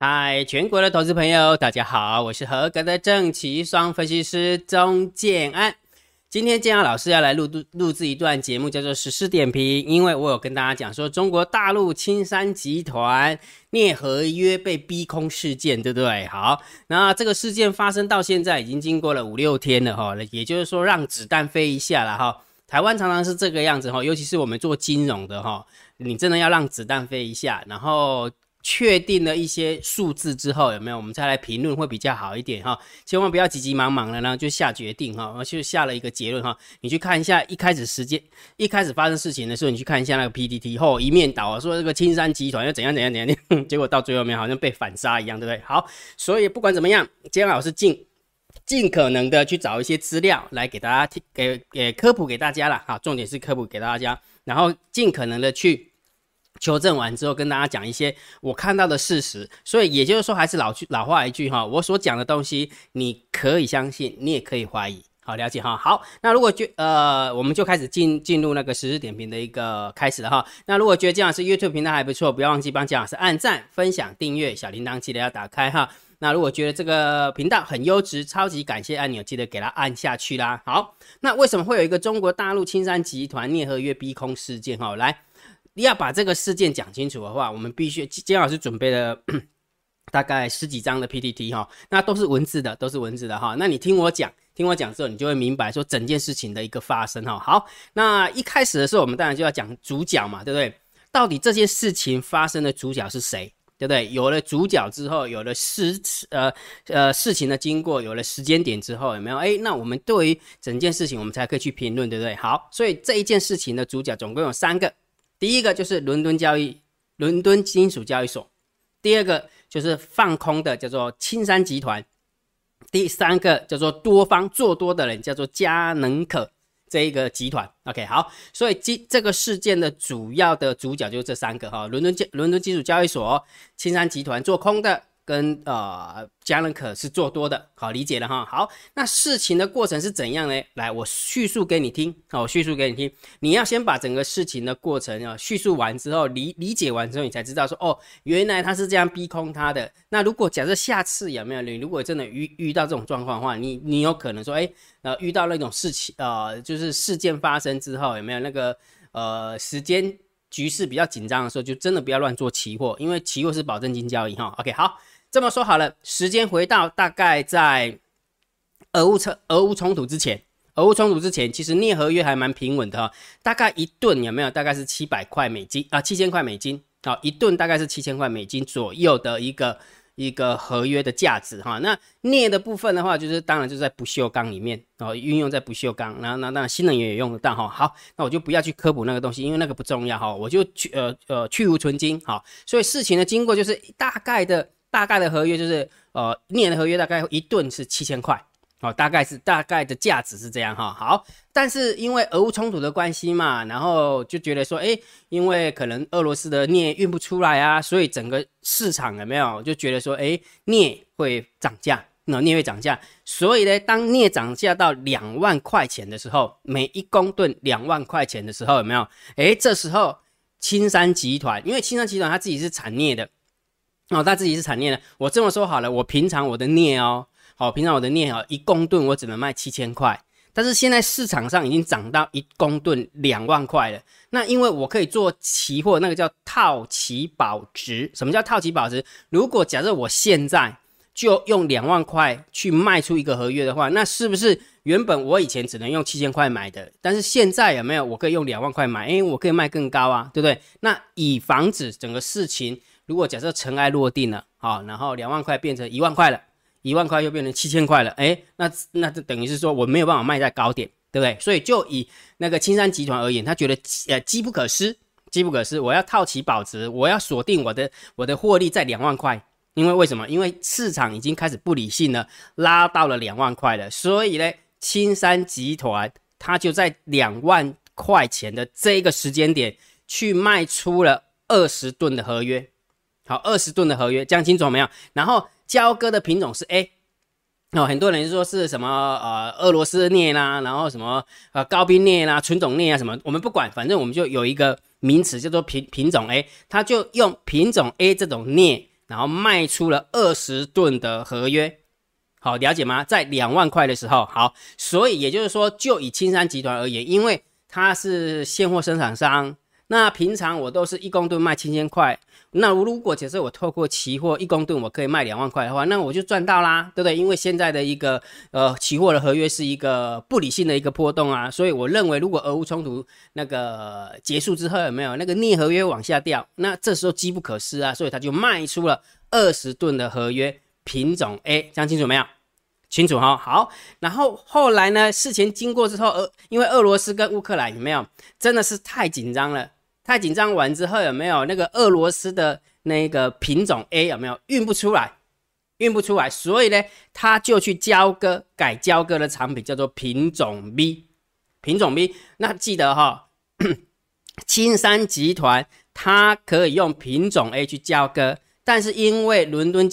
嗨，全国的投资朋友，大家好，我是合格的证期双分析师钟建安。今天建安老师要来录制一段节目，叫做时事点评。因为我有跟大家讲说，中国大陆青山集团镍合约被逼空事件，对不对？好，那这个事件发生到现在已经经过了5、6天了哈，也就是说让子弹飞一下了哈。台湾常常是这个样子哈，尤其是我们做金融的哈，你真的要让子弹飞一下，然后确定了一些数字之后，有没有我们再来评论会比较好一点哈？千万不要急急忙忙的呢就下决定哈，就下了一个结论哈。你去看一下一开始发生事情的时候，你去看一下那个 PTT 后一面倒说这个青山集团要怎样，结果到最后面好像被反杀一样，对不对？好，所以不管怎么样，今天老师尽可能的去找一些资料来给大家给科普给大家啦哈，重点是科普给大家，然后尽可能的去求证完之后跟大家讲一些我看到的事实，所以也就是说还是老话一句哈，我所讲的东西你可以相信，你也可以怀疑，好了解哈。好，那如果我们就开始进入那个时事点评的一个开始了哈。那如果觉得建安老师 YouTube 频道还不错，不要忘记帮建安老师按赞、分享、订阅，小铃铛记得要打开哈。那如果觉得这个频道很优质，超级感谢按钮记得给它按下去啦。好，那为什么会有一个中国大陆青山集团镍合约逼空事件哈？来，要把这个事件讲清楚的话，我们必须，今天老师准备了大概10几张的 PTT 哈，那都是文字的，哈。那你听我讲之后，你就会明白说整件事情的一个发生哈。好，那一开始的时候，我们当然就要讲主角嘛，对不对？到底这件事情发生的主角是谁，对不对？有了主角之后，有了事情的经过，有了时间点之后，有没有？诶，那我们对于整件事情，我们才可以去评论，对不对？好，所以这一件事情的主角总共有3个。第一个就是伦敦金属交易所，第二个就是放空的叫做青山集团，第三个叫做多方做多的人叫做嘉能可这一个集团。 OK， 好，所以这个事件的主要的主角就是这3个哈，伦敦金属交易所、青山集团做空的跟嘉能可是做多的，好理解了哈。好，那事情的过程是怎样呢？来，我叙述给你听，好，我叙述给你听。你要先把整个事情的过程叙述完之后，理解完之后，你才知道说哦，原来他是这样逼空他的。那如果假设下次有没有你如果真的遇到这种状况的话，你有可能说遇到那种事情就是事件发生之后有没有那个时间局势比较紧张的时候，就真的不要乱做期货，因为期货是保证金交易哈。OK， 好。这么说好了，时间回到大概在俄乌冲突之前，其实镍合约还蛮平稳的哈，大概一吨有没有？大概是7000块美金啊，一吨大概是7000块美金左右的一个合约的价值哈。那镍的部分的话，就是当然就是在不锈钢里面哦，运用在不锈钢，然后那当然新能源也用得到哈。好，那我就不要去科普那个东西，因为那个不重要哈，我就去无存菁哈。所以事情的经过就是大概的合约就是镍的合约大概一吨是7000块哦，大概的价值是这样哈。好，但是因为俄乌冲突的关系嘛，然后就觉得说因为可能俄罗斯的镍运不出来啊，所以整个市场有没有就觉得说镍会涨价，镍会涨价，所以呢当镍涨价到2万块钱的时候，每一公吨2万块钱的时候有没有？这时候青山集团，因为青山集团他自己是产镍的。他自己是产镍的。我这么说好了，我平常我的镍一公吨我只能卖7000块，但是现在市场上已经涨到一公吨2万块了。那因为我可以做期货，那个叫套期保值。什么叫套期保值？如果假设我现在就用2万块去卖出一个合约的话，那是不是原本我以前只能用7000块买的，但是现在有没有我可以用2万块买？因为我可以卖更高啊，对不对？那以防止整个事情如果假设尘埃落定了，好，然后2万块变成1万块了，1万块又变成7000块了，那就等于是说我没有办法卖在高点，对不对？所以就以那个青山集团而言，他觉得机不可失，我要套期保值，我要锁定我的获利在2万块，因为什么？因为市场已经开始不理性了，拉到了2万块了，所以呢，青山集团他就在2万块钱的这个时间点去卖出了20吨的合约。好，20吨的合约，这样清楚没有？然后交割的品种是 A， 很多人说是什么俄罗斯镍啦，然后什么高冰镍啦、纯种镍啊什么，我们不管，反正我们就有一个名词叫做品种 A， 他就用品种 A 这种镍然后卖出了20吨的合约。好，了解吗？在2万块的时候，好，所以也就是说，就以青山集团而言，因为它是现货生产商，那平常我都是一公吨卖7000块，那如果假设我透过期货一公吨我可以卖2万块的话，那我就赚到啦，对不对？因为现在的一个期货的合约是一个不理性的一个波动啊，所以我认为如果俄乌冲突那个结束之后，有没有那个镍合约往下掉，那这时候机不可失啊，所以他就卖出了20吨的合约品种 A， 这样清楚没有？清楚哈，好，然后后来呢？事情经过之后，因为俄罗斯跟乌克兰有没有真的是太紧张了？太紧张完之后有没有那个俄罗斯的那个品种 A 有没有运不出来？运不出来，所以呢，他就去交割，改交割的产品叫做品种 B， 品种 B。那记得哈，青山集团它可以用品种 A 去交割，但是因为伦敦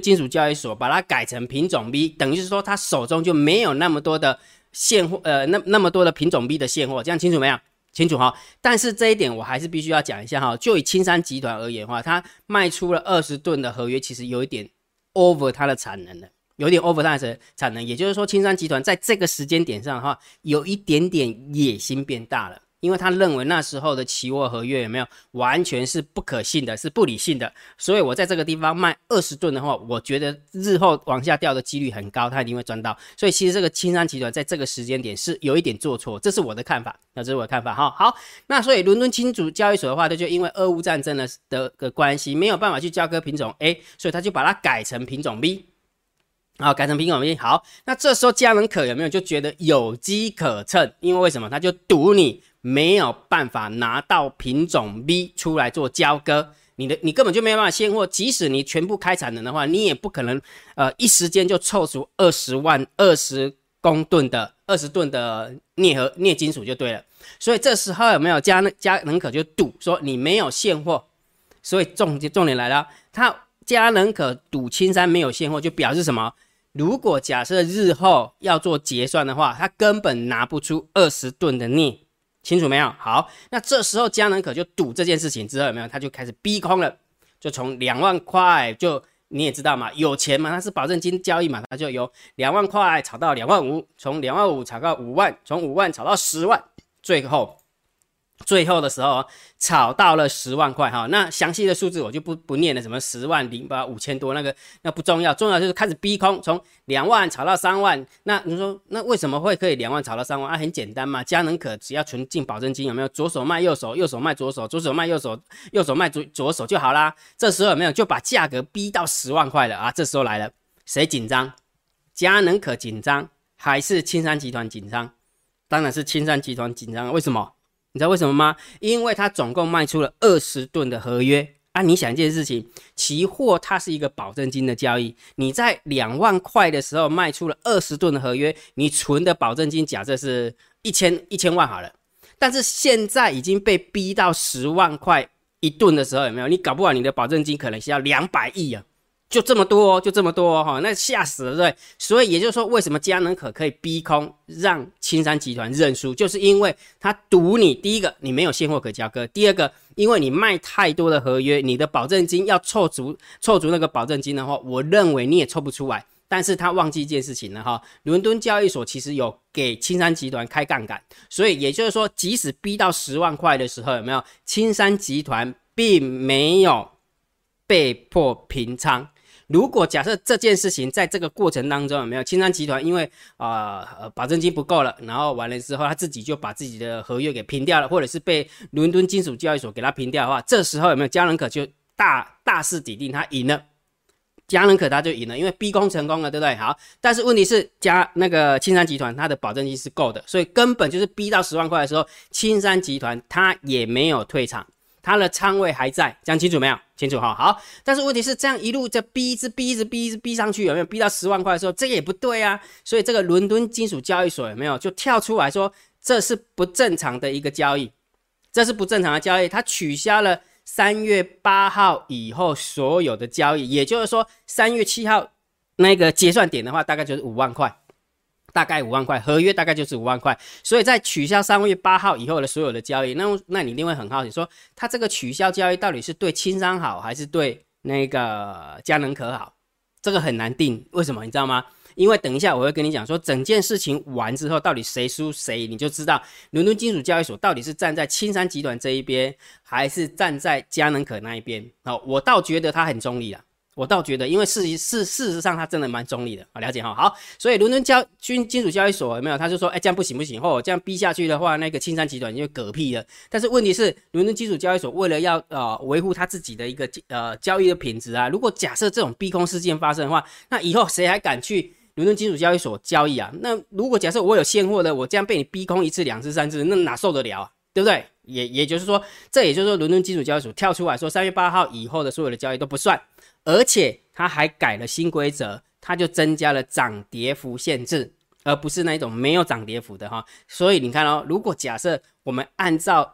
金属交易所把它改成品种 B， 等于是说它手中就没有那么多的现货，那么多的品种 B 的现货，这样清楚没有？清楚哈。但是这一点我还是必须要讲一下哈，就以青山集团而言的话，它卖出了20吨的合约，其实有一点 over 它的产能了，有点 over 它的产能，也就是说青山集团在这个时间点上的话，有一点点野心变大了。因为他认为那时候的期货合约有没有完全是不可信的，是不理性的，所以我在这个地方卖20吨的话，我觉得日后往下掉的几率很高，他一定会赚到。所以其实这个青山集团在这个时间点是有一点做错，这是我的看法，那这是我的看法哈。好，那所以伦敦金属交易所的话，就因为俄乌战争的关系，没有办法去交割品种 A， 所以他就把它改成品种 B。好，改成品种 B。好，那这时候嘉能可有没有就觉得有机可乘？因为为什么？他就赌你没有办法拿到品种 B 出来做交割，你根本就没有办法现货，即使你全部开产能的话，你也不可能一时间就凑出20公吨的镍金属就对了。所以这时候有没有嘉能可就赌说你没有现货，所以重点来了，他嘉能可赌青山没有现货，就表示什么？如果假设日后要做结算的话，他根本拿不出20吨的镍。清楚没有？好，那这时候嘉能可就赌这件事情之后有没有，他就开始逼空了，就从2万块，就你也知道嘛，有钱嘛，他是保证金交易嘛，他就由2万块炒到2万5，从2万5炒到5万，从5万炒到10万，最后的时候炒到了10万块哈。那详细的数字我就不念了，什么10万05000多那不重要，重要就是开始逼空，从2万炒到3万。那你说那为什么会可以2万炒到3万啊？很简单嘛，嘉能可只要存进保证金有没有，左手卖右手，右手卖左手，左手卖右手，右手卖左手就好啦。这时候有没有就把价格逼到10万块了啊？这时候来了，谁紧张？嘉能可紧张还是青山集团紧张？当然是青山集团紧张，为什么？你知道为什么吗？因为他总共卖出了20吨的合约啊！你想一件事情，期货它是一个保证金的交易，你在2万块的时候卖出了20吨的合约，你存的保证金假设是1000万好了，但是现在已经被逼到10万块一吨的时候有没有？你搞不好你的保证金可能需要200亿啊！就这么多哦，就这么多哦，那吓死了，对。所以也就是说，为什么嘉能可可以逼空让青山集团认输，就是因为他赌你，第一个你没有现货可交割，第二个因为你卖太多的合约，你的保证金要凑足那个保证金的话，我认为你也凑不出来。但是他忘记一件事情了哈，伦敦交易所其实有给青山集团开杠杆，所以也就是说，即使逼到10万块的时候，有没有青山集团并没有被迫平仓。如果假设这件事情在这个过程当中有没有，青山集团因为保证金不够了，然后完了之后他自己就把自己的合约给平掉了，或者是被伦敦金属交易所给他平掉的话，这时候有没有嘉能可就大势底定，他赢了，嘉能可他就赢了，因为逼空成功了，对不对？好，但是问题是青山集团他的保证金是够的，所以根本就是逼到10万块的时候，青山集团他也没有退场。他的仓位还在，这样清楚没有？清楚哈。好，但是问题是这样一路在逼上去，有没有逼到10万块的时候，这也不对啊。所以这个伦敦金属交易所有没有就跳出来说，这是不正常的一个交易，这是不正常的交易，它取消了3月8号以后所有的交易，也就是说3月7号那个结算点的话，大概就是5万块。大概5万块，合约大概就是5万块，所以在取消3月8号以后的所有的交易，那你一定会很好奇说，他这个取消交易到底是对青山好还是对那个佳能可好，这个很难定，为什么你知道吗？因为等一下我会跟你讲说，整件事情完之后到底谁输谁，你就知道伦敦金属交易所到底是站在青山集团这一边，还是站在佳能可那一边。好，我倒觉得他很中立啦，我倒觉得，因为事实上他真的蛮中立的，好了解哈。好，所以伦敦金属交易所有没有？他就说，哎，这样不行不行，这样逼下去的话，那个青山集团就嗝屁了。但是问题是，伦敦金属交易所为了要维护他自己的一个交易的品质啊，如果假设这种逼空事件发生的话，那以后谁还敢去伦敦金属交易所交易啊？那如果假设我有现货的，我这样被你逼空一次、两次、三次，那哪受得了啊？对不对？也就是说，这也就是说，伦敦金属交易所跳出来说，3月8号以后的所有的交易都不算，而且它还改了新规则，它就增加了涨跌幅限制，而不是那一种没有涨跌幅的哈。所以你看哦，如果假设我们按照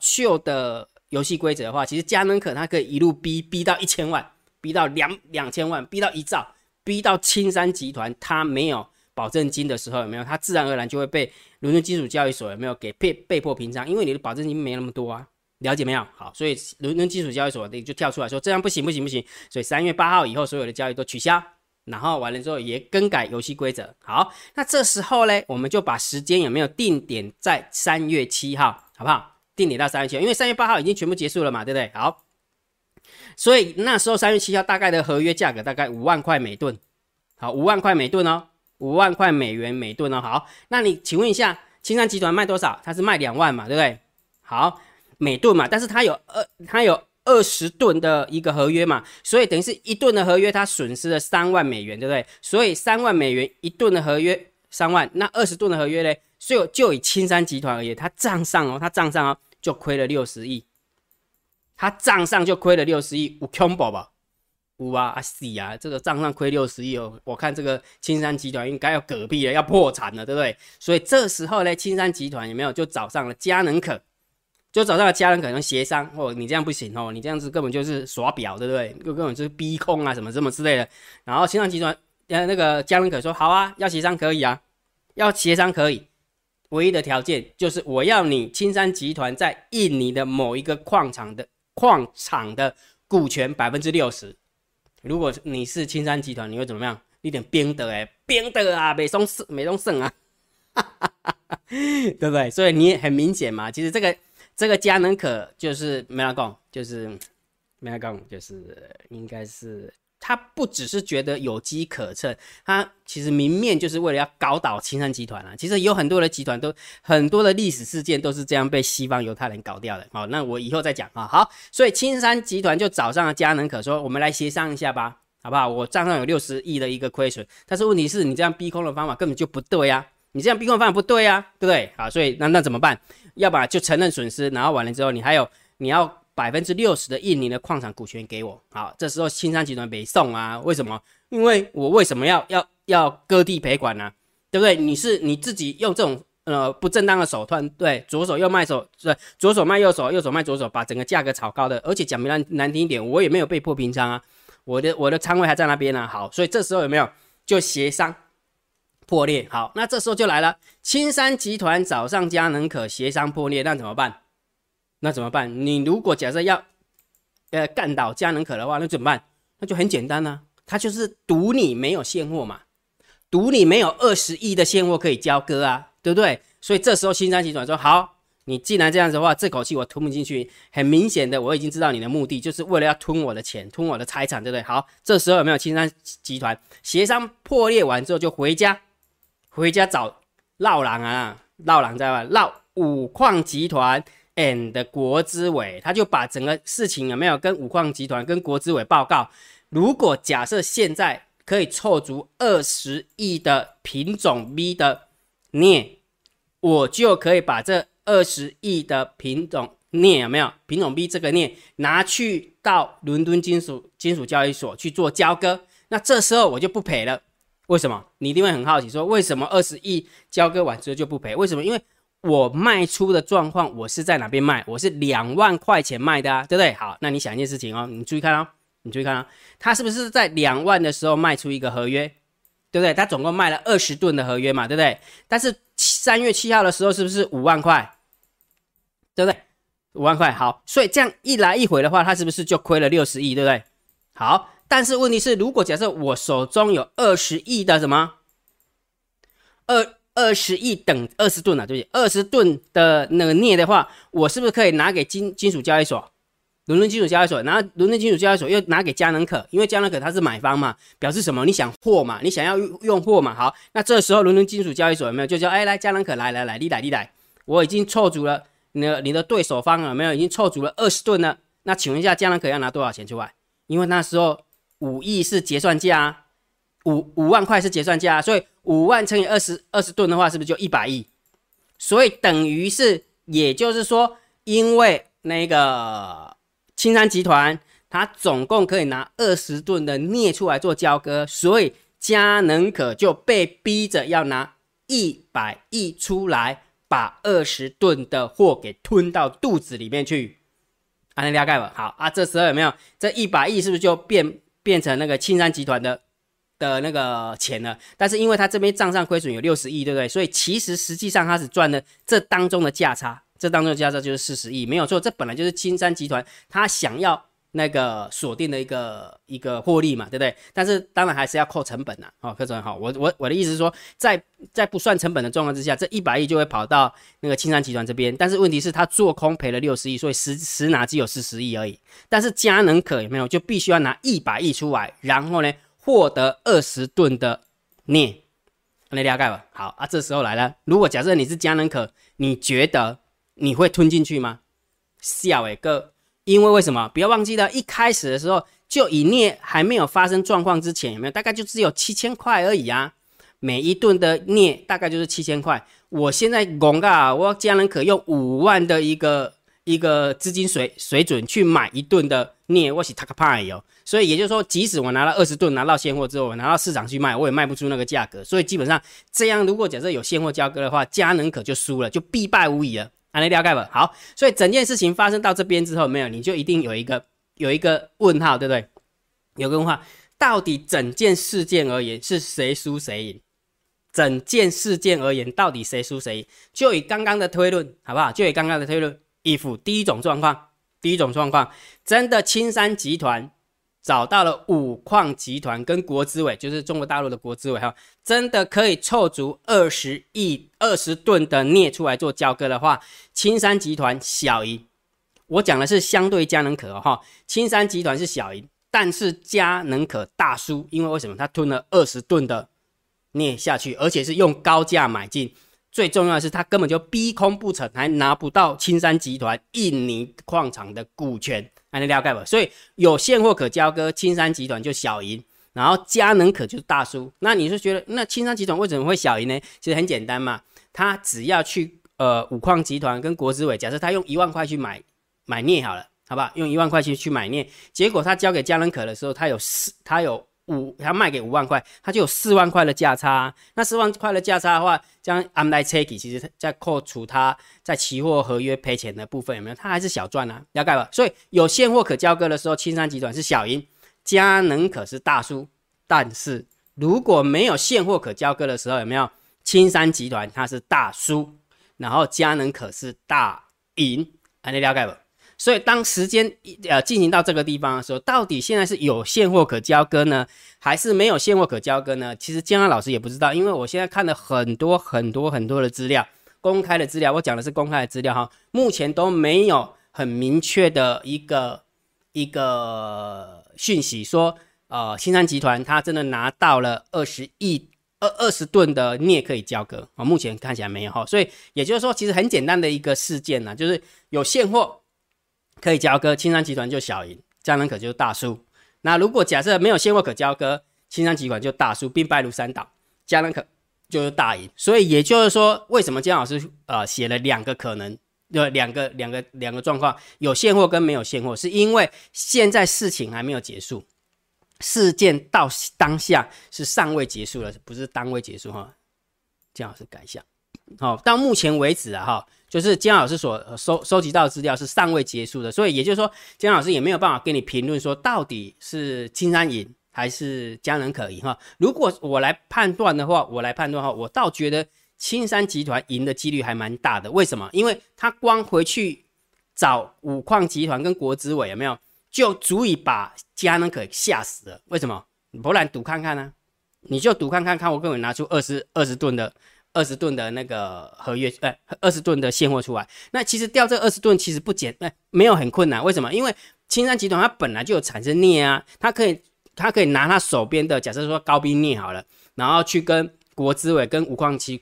旧的游戏规则的话，其实佳能可它可以一路逼到1000万，逼到两千万，逼到1兆。逼到青山集团，他没有保证金的时候，有没有？他自然而然就会被伦敦金属交易所有没有给被迫平仓，因为你的保证金没那么多啊，了解没有？好，所以伦敦金属交易所就跳出来说这样不行不行不行，所以3月8号以后所有的交易都取消，然后完了之后也更改游戏规则。好，那这时候呢，我们就把时间有没有定点在3月7号，好不好？定点到3月7号，因为3月8号已经全部结束了嘛，对不对？好。所以那时候3月7号大概的合约价格大概5万块每吨，好，5万块每吨哦，5万块美元每吨哦。好，那你请问一下，青山集团卖多少？它是卖2万嘛，对不对？好，每吨嘛，但是它有20吨的一个合约嘛，所以等于是一吨的合约，它损失了3万美元，对不对？所以3万美元一吨的合约3万，那20吨的合约呢？所以就以青山集团而言，它账上就亏了60亿。他账上就亏了60亿，有恐怖吧？有啊，啊死啊！这个账上亏60亿哦，我看这个青山集团应该要嗝屁了，要破产了，对不对？所以这时候呢，青山集团有没有就找上了佳能可，就找上了佳能可能协商哦，你这样不行哦，你这样子根本就是耍表，对不对？又根本就是逼空啊，什么之类的。然后青山集团那个佳能可说好啊，要协商可以啊，要协商可以。唯一的条件就是我要你青山集团在印尼的某一个矿场的股权60%，如果你是青山集团，你会怎么样？一点冰的啊，没送啊，对不对？所以你很明显嘛，其实这个佳能可就是没来讲，就是应该是他不只是觉得有机可乘，他其实明面就是为了要搞倒青山集团啊。其实有很多的集团都很多的历史事件都是这样被西方犹太人搞掉的。好，那我以后再讲啊。好，所以青山集团就找上了佳能可说，我们来协商一下吧，好不好？我账上有60亿的一个亏损，但是问题是你这样逼空的方法根本就不对啊，你这样逼空的方法不对啊，对不对？好，所以那怎么办？要不然就承认损失，然后完了之后你要60%的印尼的矿产股权给我。好，这时候青山集团没送啊，为什么？因为我为什么要割地赔款啊？对不对？你自己用这种不正当的手段，对，左手卖右手，右手卖左手，把整个价格炒高的。而且讲难听一点，我也没有被迫平仓啊，我的仓位还在那边啊。好，所以这时候有没有就协商破裂？好，那这时候就来了，青山集团找上佳能可协商破裂，那怎么办？你如果假设要干倒佳能可的话，那怎么办？那就很简单啊，他就是赌你没有现货嘛，赌你没有20亿的现货可以交割啊，对不对？所以这时候青山集团说，好，你既然这样子的话，这口气我吞不进去，很明显的我已经知道你的目的就是为了要吞我的钱，吞我的财产，对不对？好，这时候有没有青山集团协商破裂完之后就回家找绕郎啊，绕郎在外绕五矿集团and 国资委，他就把整个事情有没有跟五矿集团跟国资委报告，如果假设现在可以凑足20亿的品种 B 的镍，我就可以把这20亿的品种镍有没有品种 B 这个镍拿去到伦敦金属交易所去做交割，那这时候我就不赔了。为什么？你一定会很好奇说，为什么20亿交割完之后就不赔？为什么？因为我卖出的状况，我是在哪边卖？我是2万块钱卖的啊，对不对？好，那你想一件事情哦，你注意看哦，他是不是在2万的时候卖出一个合约，对不对？他总共卖了20吨的合约嘛，对不对？但是3月7号的时候是不是5万块，对不对？5万块，好，所以这样一来一回的话，他是不是就亏了60亿，对不对？好，但是问题是，如果假设我手中有20亿的什么20亿等20吨啊，对不对？20吨的那个镍的话，我是不是可以拿给金属交易所？ 伦敦金属交易所，然后伦敦金属交易所又拿给嘉能可，因为嘉能可它是买方嘛，表示什么？你想货嘛，你想要用货嘛。好，那这时候伦敦金属交易所有没有就叫哎来嘉能可来，你来，我已经凑足了你的对手方有没有已经凑足了20吨了？那请问一下嘉能可要拿多少钱出来？因为那时候5亿是结算价啊，5万块是结算价啊，所以5万乘以20吨的话，是不是就100亿？所以等于是，也就是说，因为那个 青山集团，它总共可以拿20吨的镍出来做交割，所以嘉能可就被逼着要拿100亿出来，把20吨的货给吞到肚子里面去。啊，能了解吧？好啊，这时候有没有这100亿是不是就变成那个青山集团的那个钱了？但是因为它这边账上亏损有60亿，对不对？所以其实实际上它是赚了这当中的价差。 这当中的价差就是40亿，没有错。这本来就是青山集团他想要那个锁定的一个获利嘛，对不对？但是当然还是要扣成本啦、啊。哦，扣成本好。我的意思是说，在不算成本的状况之下，这100亿就会跑到那个青山集团这边。但是问题是，他做空赔了60亿，所以实拿只有40亿而已。但是嘉能可有没有就必须要拿100亿出来，然后呢获得20吨的镍，你了解吧？好啊，这时候来了。如果假设你是嘉能可，你觉得 你会吞进去吗？笑诶哥，因为为什么？不要忘记了，一开始的时候就以镍还没有发生状况之前，有没有大概就只有7000块而已啊？每一吨的镍大概就是7000块。我现在公告，我嘉能可用5万的一个资金水准去买一吨的镍，我是太可怕了。所以也就是说，即使我拿到20吨，拿到现货之后，我拿到市场去卖，我也卖不出那个价格。所以基本上这样，如果假设有现货交割的话，嘉能可就输了，就必败无疑了。 啊，你了解吧？好，所以整件事情发生到这边之后，没有你就一定有一个问号，对不对？有个问号，到底整件事件而言是谁输谁赢？整件事件而言，到底谁输谁赢？就以刚刚的推论，好不好？就以刚刚的推论，第一种状况，真的青山集团找到了五矿集团跟国资委，就是中国大陆的国资委哈，真的可以凑足20吨的镍出来做交割的话，青山集团小赢。我讲的是相对嘉能可哈，青山集团是小赢，但是嘉能可大输，因为为什么？他吞了20吨的镍下去，而且是用高价买进。最重要的是，他根本就逼空不成，还拿不到青山集团印尼矿场的股权。 还能了解吧？所以有现货可交割，青山集团就小赢，然后嘉能可就是大输。那你是觉得，那青山集团为什么会小赢呢？其实很简单嘛，他只要去五矿集团跟国资委，假设他用1万块去买镍好了，好不好？用1万块去买镍，结果他交给嘉能可的时候，他卖给5万块，他就有4万块的价差、啊。那4万块的价差的话，将安来切给，其实在扣除他在期货合约赔钱的部分有没有？他还是小赚啊，了解吧？所以有现货可交割的时候，青山集团是小赢，嘉能可是大输。但是如果没有现货可交割的时候，有没有青山集团它是大输，然后嘉能可是大赢，你了解吧？ 所以，当时间进行到这个地方的时候，到底现在是有现货可交割呢，还是没有现货可交割呢？其实建安老师也不知道，因为我现在看了很多的资料，公开的资料，我讲的是公开的资料哈，目前都没有很明确的一个讯息说，青山集团他真的拿到了20亿。20吨的镍可以交割啊，目前看起来没有哈，所以也就是说，其实很简单的一个事件呢，就是有现货 可以交割，青山集团就小赢，嘉能可就是大输。那如果假设没有现货可交割，青山集团就大输，兵败如山倒，嘉能可就是大赢。所以也就是说，为什么姜老师写了2个可能，两个状况，有现货跟没有现货，是因为现在事情还没有结束，事件到当下是尚未结束了，不是单位结束哈。姜老师改一下。 好、哦，到目前为止啊，哈，就是姜老师所收集到的资料是尚未结束的，所以也就是说，姜老师也没有办法跟你评论说到底是青山赢还是嘉能可赢哈。如果我来判断的话，我倒觉得青山集团赢的几率还蛮大的。为什么？因为他光回去找五矿集团跟国资委有没有？就足以把佳能可吓死了。为什么？不然赌看看啊，你就赌看看，看我各位拿出20吨的那个合约，20吨的现货出来。那其实掉这20吨其实不简单，没有很困难。为什么？因为青山集团它本来就有产生镍啊，它可以拿它手边的，假设说高冰镍好了，然后去跟国资委跟五矿集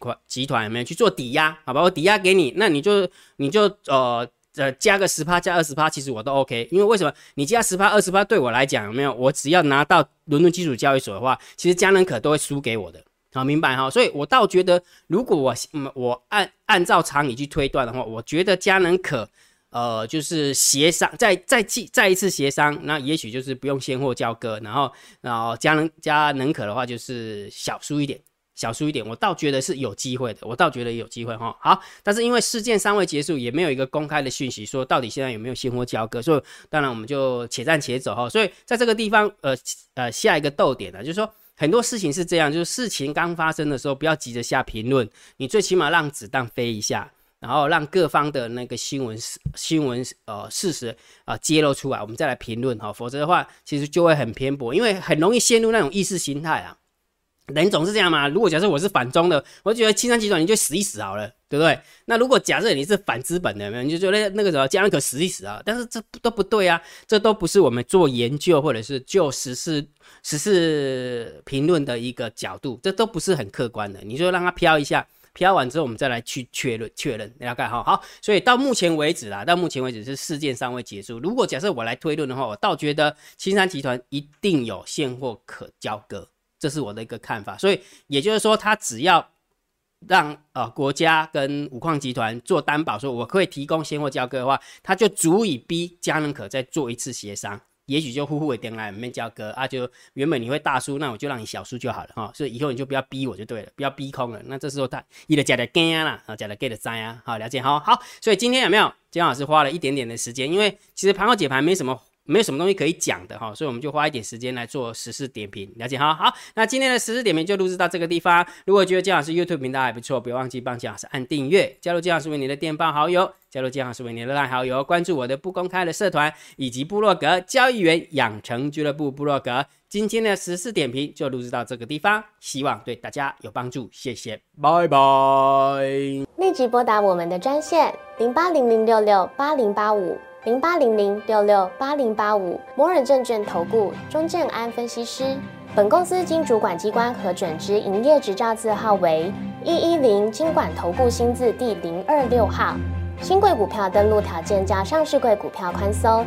团有没有去做抵押？好吧，我抵押给你，那你就加个 10% 加 20% 其实我都 OK， 因为为什么？你加 10% 20% 对我来讲有没有？我只要拿到伦敦基础交易所的话，其实佳能可都会输给我的。好，明白哈，所以我倒觉得，如果我按照常理去推断的话，我觉得佳能可，就是协商，再一次协商，那也许就是不用现货交割，然后佳能可的话就是小输一点，我倒觉得是有机会的，我倒觉得有机会哈。好，但是因为事件尚未结束，也没有一个公开的讯息说到底现在有没有现货交割，所以当然我们就且战且走哈。所以在这个地方，下一个逗点呢，就是说。很多事情是这样，就是事情刚发生的时候，不要急着下评论，你最起码让子弹飞一下，然后让各方的那个新闻事实揭露出来，我们再来评论哈，否则的话其实就会很偏颇，因为很容易陷入那种意识形态啊。人总是这样嘛，如果假设我是反中的，我觉得青山集团你就死一死好了，对不对？那如果假设你是反资本的，有没有你就觉得那个什么佳能可死一死啊？但是这都不对啊，这都不是我们做研究或者是就时事评论的一个角度，这都不是很客观的。你就让它飘一下，飘完之后我们再来去确认，了解哈。好，所以到目前为止啦，是事件尚未结束。如果假设我来推论的话，我倒觉得青山集团一定有现货可交割。这是我的一个看法，所以也就是说，他只要让国家跟五矿集团做担保，说我可以提供现货交割的话，他就足以逼佳能可再做一次协商，也许就互为点来没交割啊，就原本你会大输，那我就让你小输就好了哈，所以以后你就不要逼我就对了，不要逼空了。那这时候他一的假的 g 啦，啊假的 g 的灾啊，好了解哈。好，所以今天有没有？姜老师花了一点点的时间，因为其实盘后解盘没有什么东西可以讲的哈，所以我们就花一点时间来做时事点评，了解哈。好，那今天的时事点评就录制到这个地方。如果觉得姜老师 YouTube 频道还不错，别忘记帮姜老师按订阅，加入姜老师为你的电报好友，加入姜老师为你的 LINE 好友，关注我的不公开的社团以及部落格交易员养成俱乐部部落格。今天的时事点评就录制到这个地方，希望对大家有帮助，谢谢，拜拜。立即拨打我们的专线0800668085。0800668085，摩尔证券投顾钟正安分析师。本公司经主管机关核准之营业执照字号为110金管投顾新字第026号。新贵股票登录条件较上市贵股票宽松，